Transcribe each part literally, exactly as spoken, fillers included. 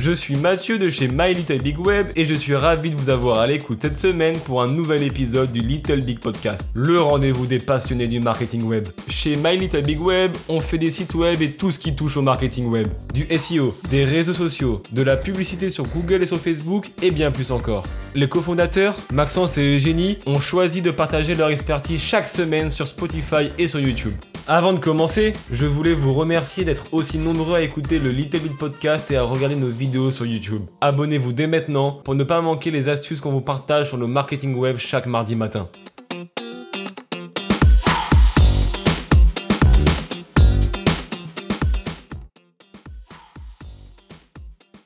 Je suis Mathieu de chez My Little Big Web et je suis ravi de vous avoir à l'écoute cette semaine pour un nouvel épisode du Little Big Podcast, le rendez-vous des passionnés du marketing web. Chez My Little Big Web, on fait des sites web et tout ce qui touche au marketing web. Du S E O, des réseaux sociaux, de la publicité sur Google et sur Facebook et bien plus encore. Les cofondateurs, Maxence et Eugénie, ont choisi de partager leur expertise chaque semaine sur Spotify et sur YouTube. Avant de commencer, je voulais vous remercier d'être aussi nombreux à écouter le Little Big Podcast et à regarder nos vidéos sur YouTube. Abonnez-vous dès maintenant pour ne pas manquer les astuces qu'on vous partage sur le marketing web chaque mardi matin.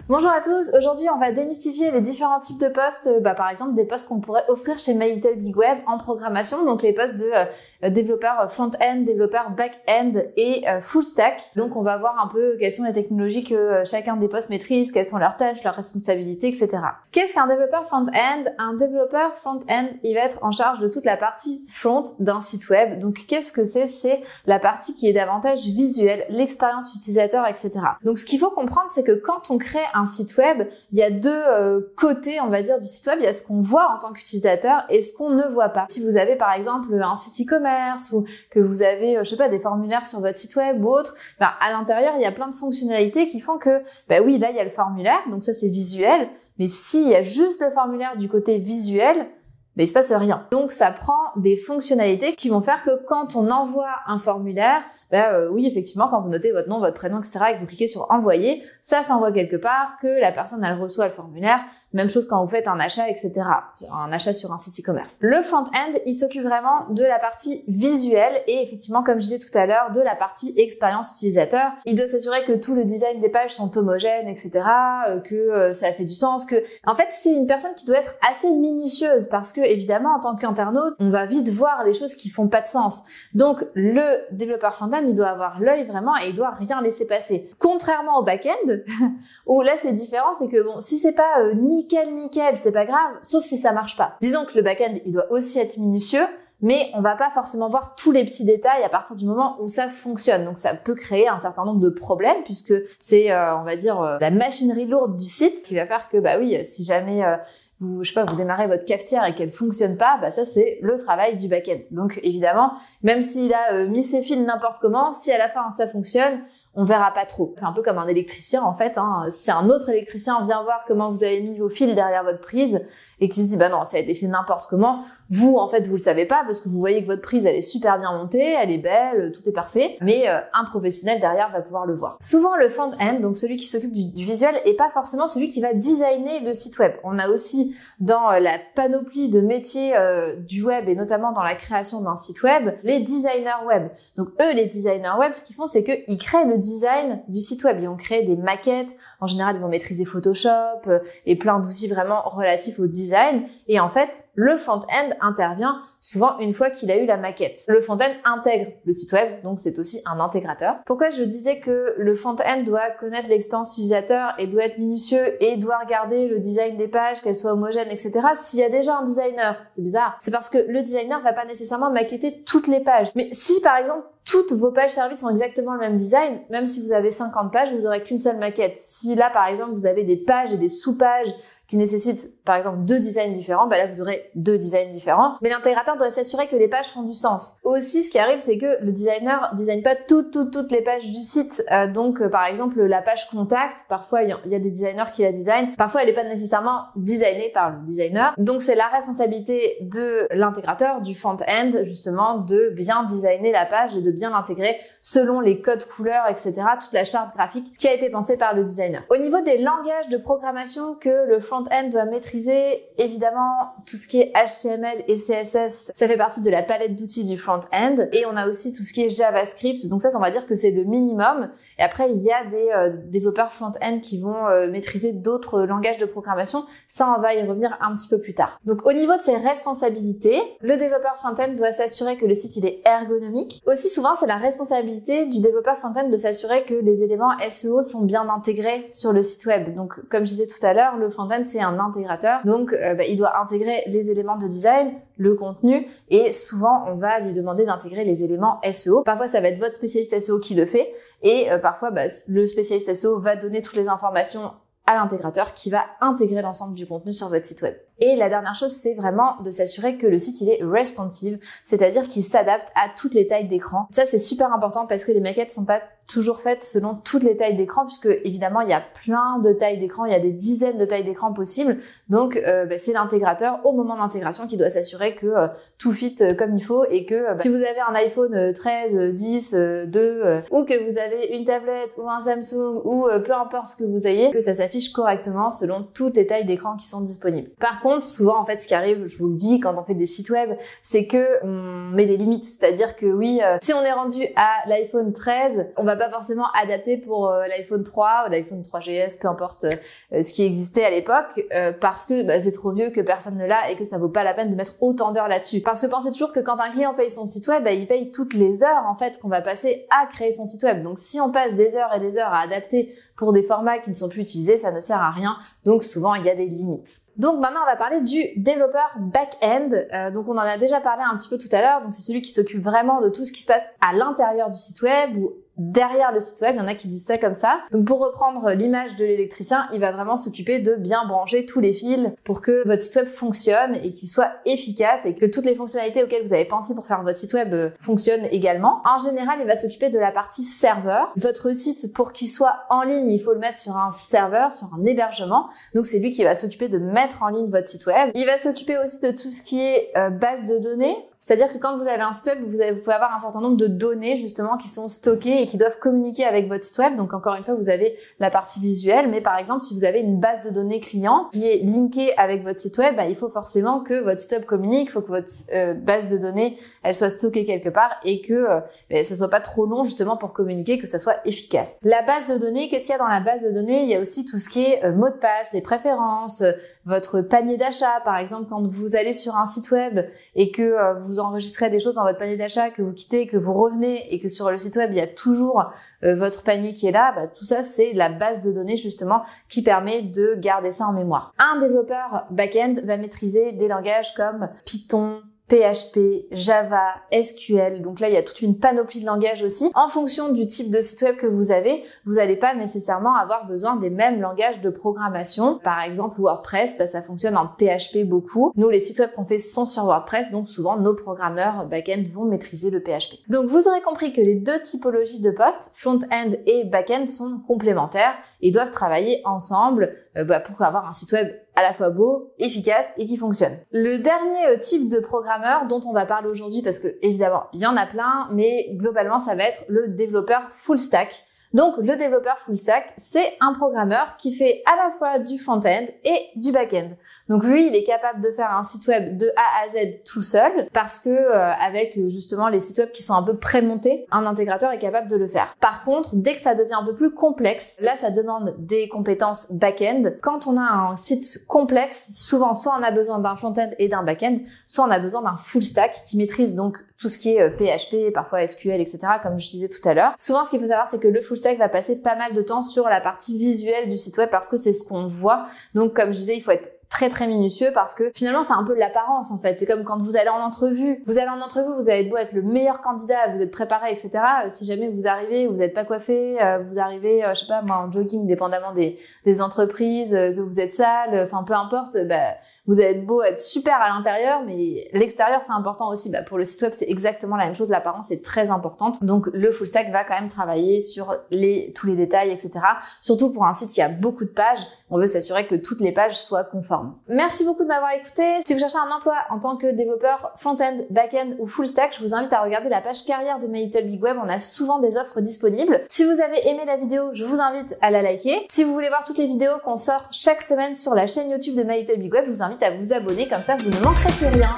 Bonjour à tous, aujourd'hui on va démystifier les différents types de postes, bah, par exemple des postes qu'on pourrait offrir chez My Little Big Web en programmation, donc les postes de euh, développeurs front-end, développeurs back-end et euh, full stack. Donc on va voir un peu quelles sont les technologies que euh, chacun des postes maîtrise, quelles sont leurs tâches, leurs responsabilités, et cetera. Qu'est-ce qu'un développeur front-end ? Un développeur front-end, il va être en charge de toute la partie front d'un site web. Donc qu'est-ce que c'est ? C'est la partie qui est davantage visuelle, l'expérience utilisateur, et cetera. Donc ce qu'il faut comprendre, c'est que quand on crée un site web, il y a deux euh, côtés, on va dire, du site web. Il y a ce qu'on voit en tant qu'utilisateur et ce qu'on ne voit pas. Si vous avez, par exemple, un site e-commerce ou que vous avez, je sais pas, des formulaires sur votre site web ou autre, ben, à l'intérieur, il y a plein de fonctionnalités qui font que, ben oui, là, il y a le formulaire, donc ça, c'est visuel. Mais s'il y a juste le formulaire du côté visuel, ben, il se passe rien. Donc, ça prend des fonctionnalités qui vont faire que quand on envoie un formulaire, ben, euh, oui, effectivement, quand vous notez votre nom, votre prénom, et cetera et que vous cliquez sur envoyer, ça s'envoie quelque part, que la personne, elle reçoit le formulaire. Même chose quand vous faites un achat, et cetera. Un achat sur un site e-commerce. Le front-end, il s'occupe vraiment de la partie visuelle et effectivement, comme je disais tout à l'heure, de la partie expérience utilisateur. Il doit s'assurer que tout le design des pages sont homogènes, et cetera, que ça fait du sens, que... En fait, c'est une personne qui doit être assez minutieuse parce que évidemment, en tant qu'internaute, on va vite voir les choses qui font pas de sens. Donc, le développeur front-end, il doit avoir l'œil vraiment et il doit rien laisser passer. Contrairement au back-end, où là, c'est différent, c'est que bon, si c'est pas euh, nickel, nickel, c'est pas grave, sauf si ça marche pas. Disons que le back-end, il doit aussi être minutieux, mais on va pas forcément voir tous les petits détails à partir du moment où ça fonctionne. Donc, ça peut créer un certain nombre de problèmes puisque c'est, euh, on va dire, euh, la machinerie lourde du site qui va faire que, bah oui, si jamais... Euh, Vous, je sais pas, vous démarrez votre cafetière et qu'elle fonctionne pas, bah ça c'est le travail du back-end. Donc évidemment, même s'il a euh, mis ses fils n'importe comment, si à la fin ça fonctionne, on verra pas trop. C'est un peu comme un électricien en fait, hein. Si un autre électricien vient voir comment vous avez mis vos fils derrière votre prise et qui se dit bah non, ça a été fait n'importe comment, vous en fait vous le savez pas parce que vous voyez que votre prise elle est super bien montée, elle est belle, tout est parfait, mais euh, un professionnel derrière va pouvoir le voir. Souvent le front-end, donc celui qui s'occupe du, du visuel, est pas forcément celui qui va designer le site web. On a aussi dans la panoplie de métiers euh, du web et notamment dans la création d'un site web, les designers web. Donc eux, les designers web, ce qu'ils font c'est qu'ils créent le design du site web. Ils vont créer des maquettes. En général, ils vont maîtriser Photoshop et plein d'outils vraiment relatifs au design. Et en fait, le front-end intervient souvent une fois qu'il a eu la maquette. Le front-end intègre le site web, donc c'est aussi un intégrateur. Pourquoi je disais que le front-end doit connaître l'expérience utilisateur et doit être minutieux et doit regarder le design des pages, qu'elles soient homogènes, et cetera. S'il y a déjà un designer, c'est bizarre. C'est parce que le designer va pas nécessairement maqueter toutes les pages. Mais si, par exemple, toutes vos pages services ont exactement le même design, même si vous avez cinquante pages, vous aurez qu'une seule maquette. Si là, par exemple, vous avez des pages et des sous-pages qui nécessitent, par exemple, deux designs différents, bah là, vous aurez deux designs différents. Mais l'intégrateur doit s'assurer que les pages font du sens. Aussi, ce qui arrive, c'est que le designer design pas toutes, toutes, toutes les pages du site. Euh, donc, euh, par exemple, la page contact, parfois, il y a des designers qui la designent. Parfois, elle n'est pas nécessairement designée par le designer. Donc, c'est la responsabilité de l'intégrateur, du front-end, justement, de bien designer la page et de bien l'intégrer selon les codes couleurs, et cetera, toute la charte graphique qui a été pensée par le designer. Au niveau des langages de programmation que le front-end doit maîtriser, évidemment, tout ce qui est H T M L et C S S, ça fait partie de la palette d'outils du front-end. Et on a aussi tout ce qui est JavaScript. Donc ça, on va dire que c'est le minimum. Et après, il y a des euh, développeurs front-end qui vont euh, maîtriser d'autres euh, langages de programmation. Ça, on va y revenir un petit peu plus tard. Donc au niveau de ses responsabilités, le développeur front-end doit s'assurer que le site, il est ergonomique. Aussi, souvent, c'est la responsabilité du développeur front-end de s'assurer que les éléments S E O sont bien intégrés sur le site web. Donc, comme je disais tout à l'heure, le front-end front-end, c'est un intégrateur. Donc, euh, bah, il doit intégrer les éléments de design, le contenu, et souvent, on va lui demander d'intégrer les éléments S E O. Parfois, ça va être votre spécialiste S E O qui le fait, et euh, parfois, bah, le spécialiste S E O va donner toutes les informations à l'intégrateur qui va intégrer l'ensemble du contenu sur votre site web. Et la dernière chose, c'est vraiment de s'assurer que le site, il est responsive, c'est-à-dire qu'il s'adapte à toutes les tailles d'écran. Ça, c'est super important parce que les maquettes sont pas toujours faites selon toutes les tailles d'écran, puisque évidemment, il y a plein de tailles d'écran, il y a des dizaines de tailles d'écran possibles. Donc, euh, bah, c'est l'intégrateur, au moment de l'intégration, qui doit s'assurer que euh, tout fit euh, comme il faut et que euh, bah, si vous avez un iPhone treize, euh, dix, euh, deux, euh, ou que vous avez une tablette ou un Samsung, ou euh, peu importe ce que vous ayez, que ça s'affiche correctement selon toutes les tailles d'écran qui sont disponibles. Par contre, souvent, en fait, ce qui arrive, je vous le dis, quand on fait des sites web, c'est que on met des limites. C'est-à-dire que oui, euh, si on est rendu à l'iPhone treize, on va pas forcément adapter pour euh, l'iPhone trois, l'iPhone trois G S, peu importe euh, ce qui existait à l'époque, euh, parce que bah, c'est trop vieux, que personne ne l'a et que ça vaut pas la peine de mettre autant d'heures là-dessus. Parce que pensez toujours que quand un client paye son site web, bah, il paye toutes les heures en fait qu'on va passer à créer son site web. Donc, si on passe des heures et des heures à adapter pour des formats qui ne sont plus utilisés, ça ne sert à rien. Donc, souvent, il y a des limites. Donc maintenant, on va parler du développeur back-end. Euh, donc on en a déjà parlé un petit peu tout à l'heure. Donc c'est celui qui s'occupe vraiment de tout ce qui se passe à l'intérieur du site web ou derrière le site web, il y en a qui disent ça comme ça. Donc pour reprendre l'image de l'électricien, il va vraiment s'occuper de bien brancher tous les fils pour que votre site web fonctionne et qu'il soit efficace et que toutes les fonctionnalités auxquelles vous avez pensé pour faire votre site web fonctionnent également. En général, il va s'occuper de la partie serveur. Votre site, pour qu'il soit en ligne, il faut le mettre sur un serveur, sur un hébergement. Donc c'est lui qui va s'occuper de mettre en ligne votre site web. Il va s'occuper aussi de tout ce qui est euh, base de données. C'est-à-dire que quand vous avez un site web, vous, avez, vous pouvez avoir un certain nombre de données justement qui sont stockées et qui doivent communiquer avec votre site web. Donc encore une fois, vous avez la partie visuelle, mais par exemple, si vous avez une base de données client qui est linkée avec votre site web, bah, il faut forcément que votre site web communique, il faut que votre euh, base de données elle soit stockée quelque part et que euh, bah, ça soit pas trop long justement pour communiquer, que ça soit efficace. La base de données, qu'est-ce qu'il y a dans la base de données? Il y a aussi tout ce qui est euh, mot de passe, les préférences, euh, votre panier d'achat, par exemple, quand vous allez sur un site web et que euh, vous enregistrez des choses dans votre panier d'achat, que vous quittez, que vous revenez et que sur le site web, il y a toujours euh, votre panier qui est là, bah, tout ça, c'est la base de données justement qui permet de garder ça en mémoire. Un développeur back-end va maîtriser des langages comme Python, P H P, Java, S Q L. Donc là, il y a toute une panoplie de langages aussi. En fonction du type de site web que vous avez, vous n'allez pas nécessairement avoir besoin des mêmes langages de programmation. Par exemple, WordPress, bah, ça fonctionne en P H P beaucoup. Nous, les sites web qu'on fait sont sur WordPress, donc souvent, nos programmeurs back-end vont maîtriser le P H P. Donc, vous aurez compris que les deux typologies de postes, front-end et back-end, sont complémentaires et doivent travailler ensemble euh, bah, pour avoir un site web à la fois beau, efficace et qui fonctionne. Le dernier type de programmeur dont on va parler aujourd'hui, parce que évidemment il y en a plein, mais globalement ça va être le développeur full stack. Donc le développeur full stack, c'est un programmeur qui fait à la fois du front-end et du back-end. Donc lui, il est capable de faire un site web de A à Z tout seul parce que euh, avec justement les sites web qui sont un peu prémontés, un intégrateur est capable de le faire. Par contre, dès que ça devient un peu plus complexe, là ça demande des compétences back-end. Quand on a un site complexe, souvent soit on a besoin d'un front-end et d'un back-end, soit on a besoin d'un full stack qui maîtrise donc tout ce qui est P H P, parfois S Q L, et cetera, comme je disais tout à l'heure. Souvent, ce qu'il faut savoir, c'est que le full stack va passer pas mal de temps sur la partie visuelle du site web parce que c'est ce qu'on voit. Donc, comme je disais, il faut être très très minutieux parce que finalement c'est un peu de l'apparence en fait. C'est comme quand vous allez en entrevue. Vous allez en entrevue, vous avez beau être le meilleur candidat, vous êtes préparé, et cetera. Si jamais vous arrivez, vous n'êtes pas coiffé, vous arrivez, je sais pas moi, en jogging, dépendamment des, des entreprises, que vous êtes sale, enfin peu importe, bah, vous avez beau être super à l'intérieur, mais l'extérieur c'est important aussi. Bah, pour le site web c'est exactement la même chose, l'apparence est très importante. Donc le full stack va quand même travailler sur les tous les détails, et cetera. Surtout pour un site qui a beaucoup de pages, on veut s'assurer que toutes les pages soient conformes. Merci beaucoup de m'avoir écouté. Si vous cherchez un emploi en tant que développeur front-end, back-end ou full-stack, je vous invite à regarder la page carrière de My Little Big Web. On a souvent des offres disponibles. Si vous avez aimé la vidéo, je vous invite à la liker. Si vous voulez voir toutes les vidéos qu'on sort chaque semaine sur la chaîne YouTube de My Little Big Web, je vous invite à vous abonner. Comme ça, vous ne manquerez plus rien.